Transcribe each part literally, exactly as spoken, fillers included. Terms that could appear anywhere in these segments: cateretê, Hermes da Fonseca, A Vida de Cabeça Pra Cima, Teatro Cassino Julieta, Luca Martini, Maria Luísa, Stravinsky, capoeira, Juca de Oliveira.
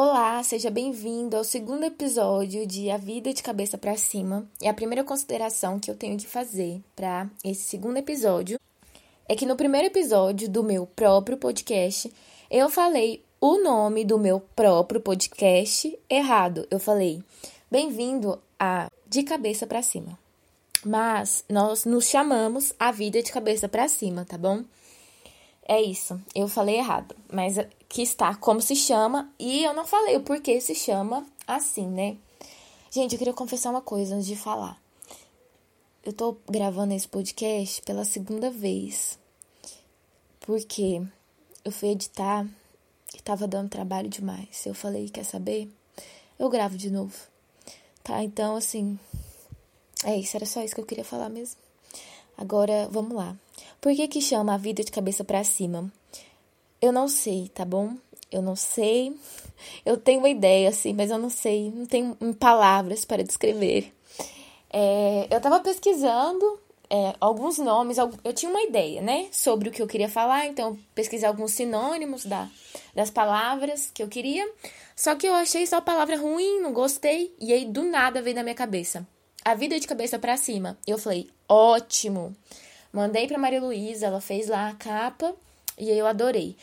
Olá, seja bem-vindo ao segundo episódio de A Vida de Cabeça Pra Cima. E a primeira consideração que eu tenho que fazer para esse segundo episódio é que no primeiro episódio do meu próprio podcast, eu falei o nome do meu próprio podcast errado. Eu falei, bem-vindo a De Cabeça Pra Cima. Mas nós nos chamamos A Vida de Cabeça Pra Cima, tá bom? É isso, eu falei errado, mas que está como se chama e eu não falei o porquê se chama assim, né? Gente, eu queria confessar uma coisa antes de falar. Eu tô gravando esse podcast pela segunda vez, porque eu fui editar e tava dando trabalho demais. Eu falei, quer saber? Eu gravo de novo, tá? Então, assim, é isso, era só isso que eu queria falar mesmo. Agora, vamos lá. Por que que chama A Vida de Cabeça Pra Cima? Eu não sei, tá bom? Eu não sei. Eu tenho uma ideia, assim, mas eu não sei. Não tenho palavras para descrever. É, eu tava pesquisando é, alguns nomes. Eu tinha uma ideia, né? Sobre o que eu queria falar. Então, eu pesquisei alguns sinônimos da, das palavras que eu queria. Só que eu achei só palavra ruim, não gostei. E aí, do nada, veio na minha cabeça. A Vida de Cabeça Pra Cima. Eu falei, ótimo! Mandei pra Maria Luísa, ela fez lá a capa e eu adorei.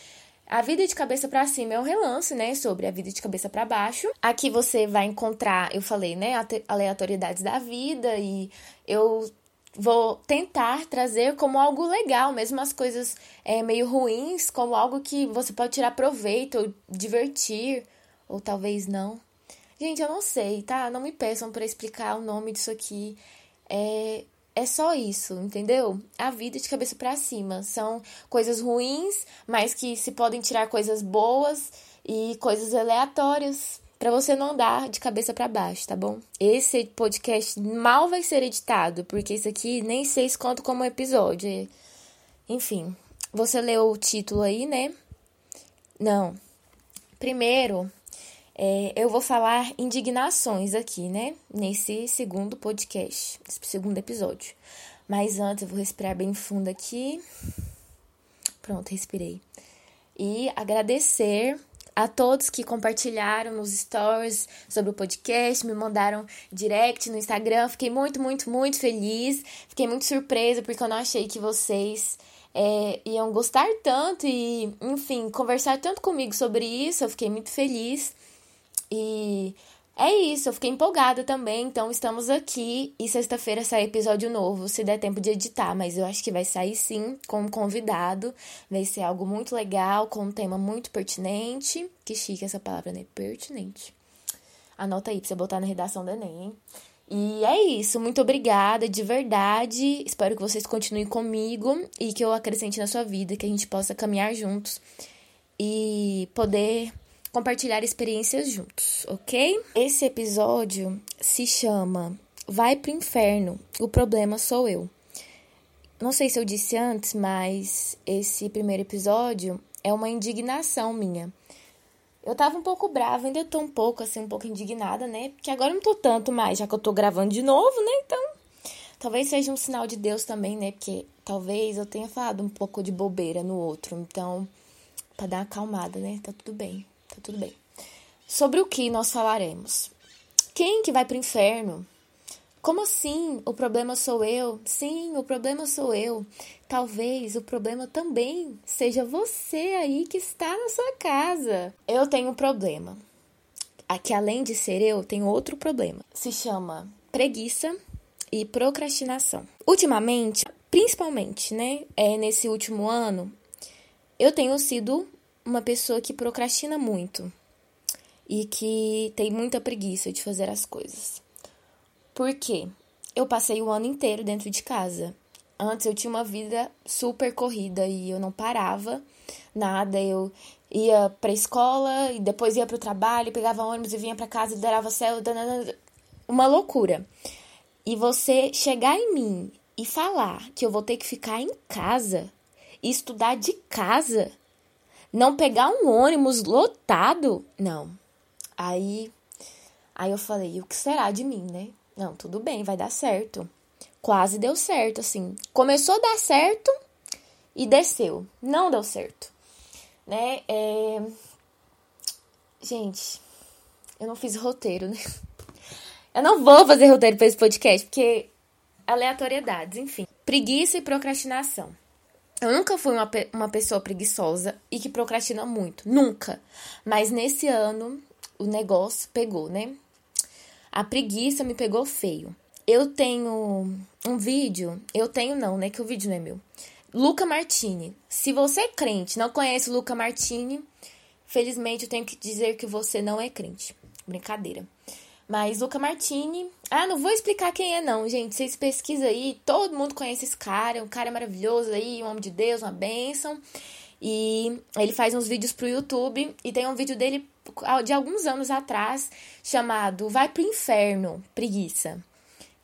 A Vida de Cabeça Pra Cima é um relance, né, sobre a vida de cabeça pra baixo. Aqui você vai encontrar, eu falei, né, aleatoriedades da vida e eu vou tentar trazer como algo legal, mesmo as coisas é, meio ruins, como algo que você pode tirar proveito ou divertir, ou talvez não. Gente, eu não sei, tá? Não me peçam pra explicar o nome disso aqui, é... É só isso, entendeu? A vida de cabeça pra cima. São coisas ruins, mas que se podem tirar coisas boas e coisas aleatórias pra você não andar de cabeça pra baixo, tá bom? Esse podcast mal vai ser editado, porque isso aqui nem sei se conta como episódio. Enfim, você leu o título aí, né? Não. Primeiro, É, eu vou falar indignações aqui, né? Nesse segundo podcast, nesse segundo episódio. Mas antes eu vou respirar bem fundo aqui. Pronto, respirei. E agradecer a todos que compartilharam nos stories sobre o podcast, me mandaram direct no Instagram. Fiquei muito, muito, muito feliz. Fiquei muito surpresa porque eu não achei que vocês... É, iam gostar tanto e, enfim, conversar tanto comigo sobre isso. Eu fiquei muito feliz. E é isso, eu fiquei empolgada também. Então, estamos aqui e sexta-feira sai episódio novo, se der tempo de editar. Mas eu acho que vai sair sim, com um convidado. Vai ser algo muito legal, com um tema muito pertinente. Que chique essa palavra, né? Pertinente. Anota aí pra você botar na redação do Enem, hein? E é isso, muito obrigada, de verdade, espero que vocês continuem comigo e que eu acrescente na sua vida, que a gente possa caminhar juntos e poder compartilhar experiências juntos, ok? Esse episódio se chama Vai pro Inferno, o problema sou eu. Não sei se eu disse antes, mas esse primeiro episódio é uma indignação minha. Eu tava um pouco brava, ainda tô um pouco, assim, um pouco indignada, né? Porque agora eu não tô tanto mais, já que eu tô gravando de novo, né? Então, talvez seja um sinal de Deus também, né? Porque talvez eu tenha falado um pouco de bobeira no outro. Então, pra dar uma acalmada, né? Tá tudo bem, tá tudo bem. Sobre o que nós falaremos? Quem que vai pro inferno? Como assim? O problema sou eu? Sim, o problema sou eu. Talvez o problema também seja você aí que está na sua casa. Eu tenho um problema. Aqui, além de ser eu, tem outro problema. Se chama preguiça e procrastinação. Ultimamente, principalmente, né? É, nesse último ano, eu tenho sido uma pessoa que procrastina muito. E que tem muita preguiça de fazer as coisas. Porque eu passei o ano inteiro dentro de casa. Antes eu tinha uma vida super corrida e eu não parava nada. Eu ia pra escola e depois ia pro trabalho, pegava ônibus e vinha pra casa e darava céu. Danana, uma loucura. E você chegar em mim e falar que eu vou ter que ficar em casa e estudar de casa, não pegar um ônibus lotado, não. Aí, aí eu falei, o que será de mim, né? Não, tudo bem, vai dar certo. Quase deu certo, assim. Começou a dar certo e desceu. Não deu certo. Né? É... Gente, Eu não fiz roteiro, né? Eu não vou fazer roteiro pra esse podcast, porque... aleatoriedades, enfim. Preguiça e procrastinação. Eu nunca fui uma, pe- uma pessoa preguiçosa e que procrastina muito. Nunca. Mas nesse ano, o negócio pegou, né? A preguiça me pegou feio. Eu tenho um vídeo... Eu tenho não, né? Que o vídeo não é meu. Luca Martini. Se você é crente, não conhece o Luca Martini... Felizmente, eu tenho que dizer que você não é crente. Brincadeira. Mas Luca Martini... Ah, não vou explicar quem é não, gente. Vocês pesquisam aí. Todo mundo conhece esse cara. Um cara maravilhoso aí. Um homem de Deus, uma bênção. E ele faz uns vídeos pro YouTube. E tem um vídeo dele de alguns anos atrás chamado Vai pro Inferno, Preguiça.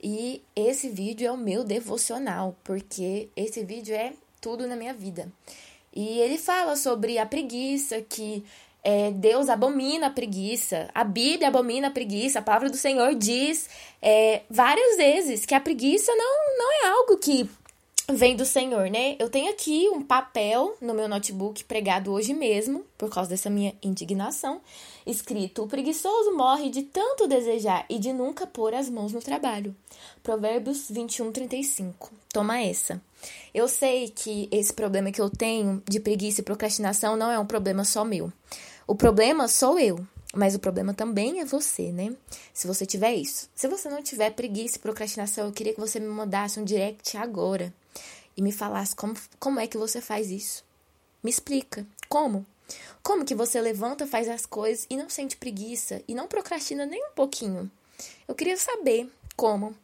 E esse vídeo é o meu devocional. Porque esse vídeo é tudo na minha vida. E ele fala sobre a preguiça, que é, Deus abomina a preguiça, a Bíblia abomina a preguiça, a palavra do Senhor diz é, várias vezes que a preguiça não, não é algo que vem do Senhor, né? Eu tenho aqui um papel no meu notebook pregado hoje mesmo, por causa dessa minha indignação, escrito: o preguiçoso morre de tanto desejar e de nunca pôr as mãos no trabalho. Provérbios vinte e um, trinta e cinco. Toma essa. Eu sei que esse problema que eu tenho de preguiça e procrastinação não é um problema só meu. O problema sou eu, mas o problema também é você, né? Se você tiver isso. Se você não tiver preguiça e procrastinação, eu queria que você me mandasse um direct agora e me falasse como, como é que você faz isso. Me explica. Como? Como que você levanta, faz as coisas e não sente preguiça e não procrastina nem um pouquinho? Eu queria saber como.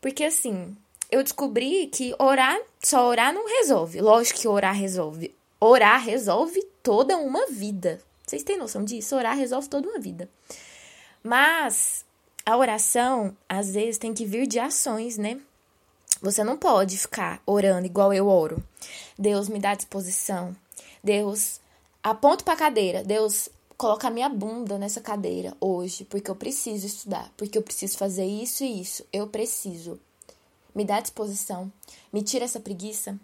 Porque assim... eu descobri que orar, só orar não resolve. Lógico que orar resolve. Orar resolve toda uma vida. Vocês têm noção disso? Orar resolve toda uma vida. Mas a oração, às vezes, tem que vir de ações, né? Você não pode ficar orando igual eu oro. Deus me dá disposição. Deus, aponta pra cadeira. Deus, coloca a minha bunda nessa cadeira hoje, porque eu preciso estudar, porque eu preciso fazer isso e isso. Eu preciso. Me dá disposição, me tira essa preguiça.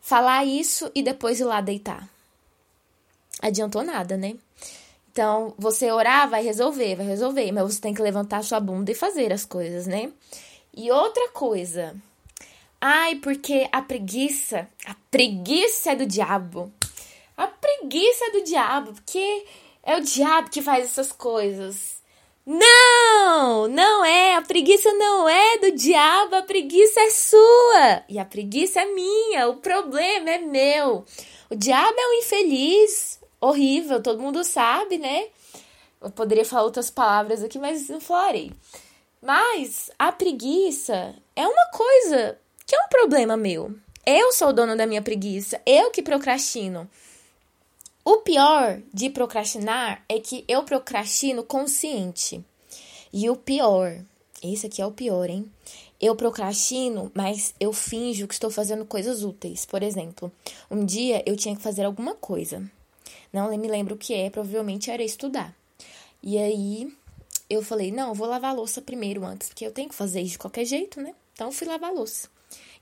Falar isso e depois ir lá deitar. Adiantou nada, né? Então, você orar vai resolver, vai resolver. Mas você tem que levantar sua bunda e fazer as coisas, né? E outra coisa. Ai, porque a preguiça, a preguiça é do diabo. A preguiça é do diabo, porque é o diabo que faz essas coisas. Não, não é, a preguiça não é do diabo, a preguiça é sua e a preguiça é minha, o problema é meu. O diabo é um infeliz, horrível, todo mundo sabe, né? Eu poderia falar outras palavras aqui, mas não falarei. Mas a preguiça é uma coisa que é um problema meu. Eu sou o dono da minha preguiça, eu que procrastino. O pior de procrastinar é que eu procrastino consciente. E o pior, esse aqui é o pior, hein? Eu procrastino, mas eu finjo que estou fazendo coisas úteis. Por exemplo, um dia eu tinha que fazer alguma coisa. Não me lembro o que é, provavelmente era estudar. E aí eu falei, não, eu vou lavar a louça primeiro antes, porque eu tenho que fazer isso de qualquer jeito, né? Então eu fui lavar a louça.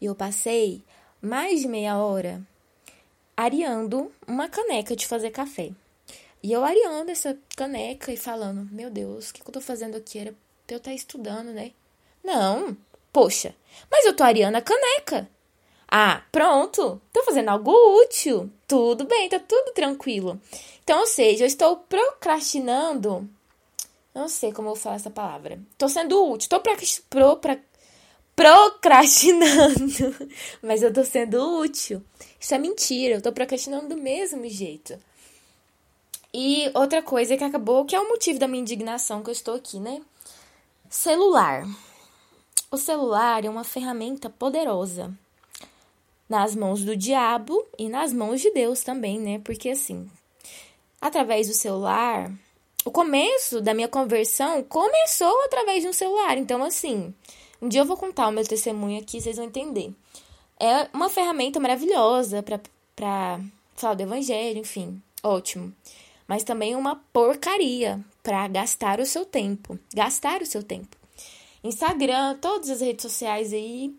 E eu passei mais de meia hora... areando uma caneca de fazer café. E eu areando essa caneca e falando, meu Deus, o que eu tô fazendo aqui? Era pra eu estar estudando, né? Não, poxa, mas eu tô areando a caneca. Ah, pronto, tô fazendo algo útil. Tudo bem, tá tudo tranquilo. Então, ou seja, eu estou procrastinando... Não sei como eu vou falar essa palavra. Tô sendo útil, tô pra... pro, pra procrastinando, mas eu tô sendo útil. Isso é mentira, eu tô procrastinando do mesmo jeito. E outra coisa que acabou, que é o motivo da minha indignação que eu estou aqui, né? Celular. O celular é uma ferramenta poderosa nas mãos do diabo e nas mãos de Deus também, né? Porque assim, através do celular, o começo da minha conversão começou através de um celular, então assim... Um dia eu vou contar o meu testemunho aqui, vocês vão entender. É uma ferramenta maravilhosa pra, pra falar do evangelho, enfim, ótimo. Mas também uma porcaria pra gastar o seu tempo. Gastar o seu tempo. Instagram, todas as redes sociais aí,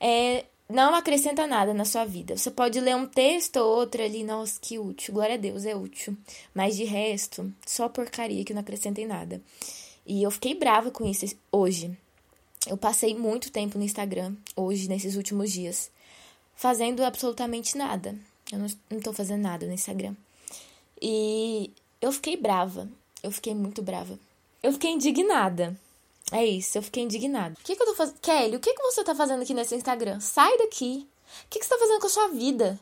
é, não acrescenta nada na sua vida. Você pode ler um texto ou outro ali, nossa, que útil, glória a Deus, é útil. Mas de resto, só porcaria que não acrescenta em nada. E eu fiquei brava com isso hoje. Eu passei muito tempo no Instagram, hoje, nesses últimos dias, fazendo absolutamente nada. Eu não, não tô fazendo nada no Instagram. E eu fiquei brava, eu fiquei muito brava. Eu fiquei indignada. É isso, eu fiquei indignada. O que, que eu tô fazendo? Kelly, o que, que você tá fazendo aqui nesse Instagram? Sai daqui. O que, que você tá fazendo com a sua vida?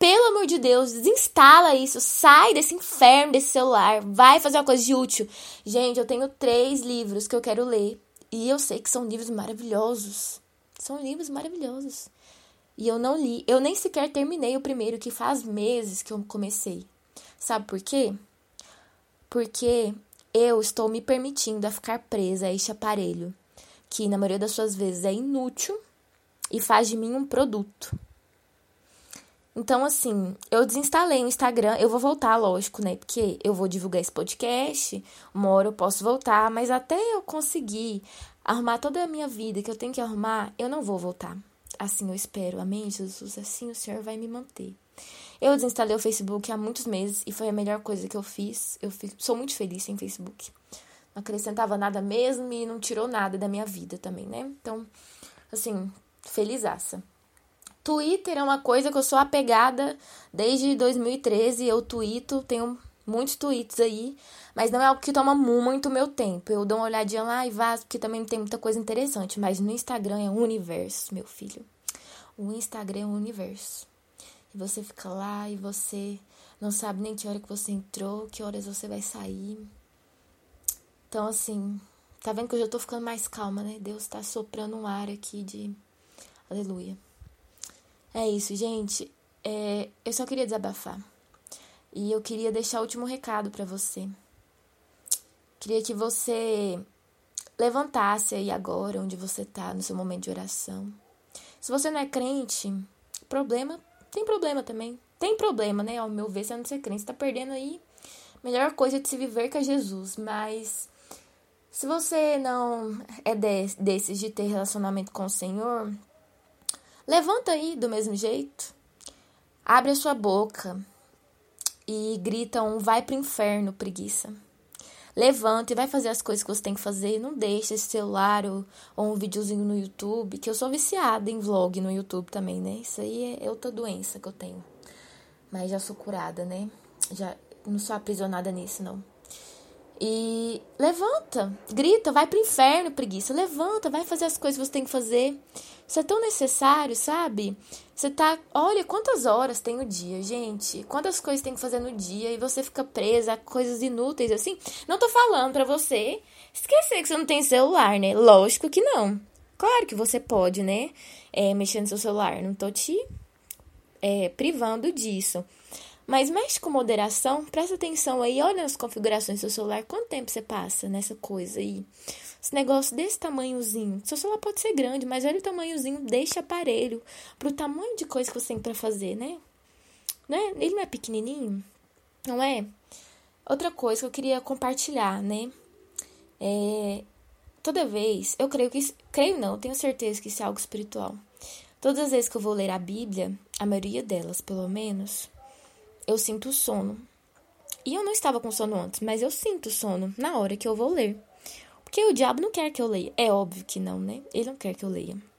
Pelo amor de Deus, desinstala isso. Sai desse inferno, desse celular. Vai fazer uma coisa de útil. Gente, eu tenho três livros que eu quero ler. E eu sei que são livros maravilhosos. São livros maravilhosos. E eu não li. Eu nem sequer terminei o primeiro, que faz meses que eu comecei. Sabe por quê? Porque eu estou me permitindo a ficar presa a este aparelho, que na maioria das suas vezes é inútil e faz de mim um produto. Então, assim, eu desinstalei o Instagram. Eu vou voltar, lógico, né? Porque eu vou divulgar esse podcast, uma hora eu posso voltar, mas até eu conseguir arrumar toda a minha vida que eu tenho que arrumar, eu não vou voltar. Assim eu espero. Amém, Jesus? Assim o Senhor vai me manter. Eu desinstalei o Facebook há muitos meses e foi a melhor coisa que eu fiz. Eu fico, sou muito feliz sem Facebook. Não acrescentava nada mesmo e não tirou nada da minha vida também, né? Então, assim, felizaça. Twitter é uma coisa que eu sou apegada desde dois mil e treze, eu tuito, tenho muitos tweets aí, mas não é algo que toma muito meu tempo. Eu dou uma olhadinha lá e vazo, porque também tem muita coisa interessante, mas no Instagram é um universo, meu filho. O Instagram é um universo. E você fica lá e você não sabe nem que hora que você entrou, que horas você vai sair. Então, assim, tá vendo que eu já tô ficando mais calma, né? Deus tá soprando um ar aqui de aleluia. É isso, gente. É, eu só queria desabafar. E eu queria deixar o último recado pra você. Queria que você levantasse aí agora, onde você tá, no seu momento de oração. Se você não é crente, problema, tem problema também. Tem problema, né? Ao meu ver, você não ser crente, você tá perdendo aí. Melhor coisa de se viver que é Jesus. Mas se você não é desses de ter relacionamento com o Senhor, levanta aí do mesmo jeito, abre a sua boca e grita um vai pro inferno, preguiça. Levanta e vai fazer as coisas que você tem que fazer, não deixa esse celular ou, ou um videozinho no YouTube, que eu sou viciada em vlog no YouTube também, né? Isso aí é outra doença que eu tenho, mas já sou curada, né? Já não sou aprisionada nisso, não. E levanta, grita, vai pro inferno, preguiça. Levanta, vai fazer as coisas que você tem que fazer. Isso é tão necessário, sabe? Você tá... Olha quantas horas tem o dia, gente. Quantas coisas tem que fazer no dia. E você fica presa a coisas inúteis, assim. Não tô falando pra você esquecer que você não tem celular, né? Lógico que não. Claro que você pode, né? É, mexer no seu celular. Não tô te é, privando disso. Mas mexe com moderação, presta atenção aí, olha as configurações do seu celular, quanto tempo você passa nessa coisa aí. Esse negócio desse tamanhozinho, seu celular pode ser grande, mas olha o tamanhozinho deste aparelho, pro tamanho de coisa que você tem pra fazer, né? né? Ele não é pequenininho, não é? Outra coisa que eu queria compartilhar, né? É, toda vez, eu creio que, creio não, tenho certeza que isso é algo espiritual. Todas as vezes que eu vou ler a Bíblia, a maioria delas, pelo menos, eu sinto sono. E eu não estava com sono antes, mas eu sinto sono na hora que eu vou ler. Porque o diabo não quer que eu leia. É óbvio que não, né? Ele não quer que eu leia.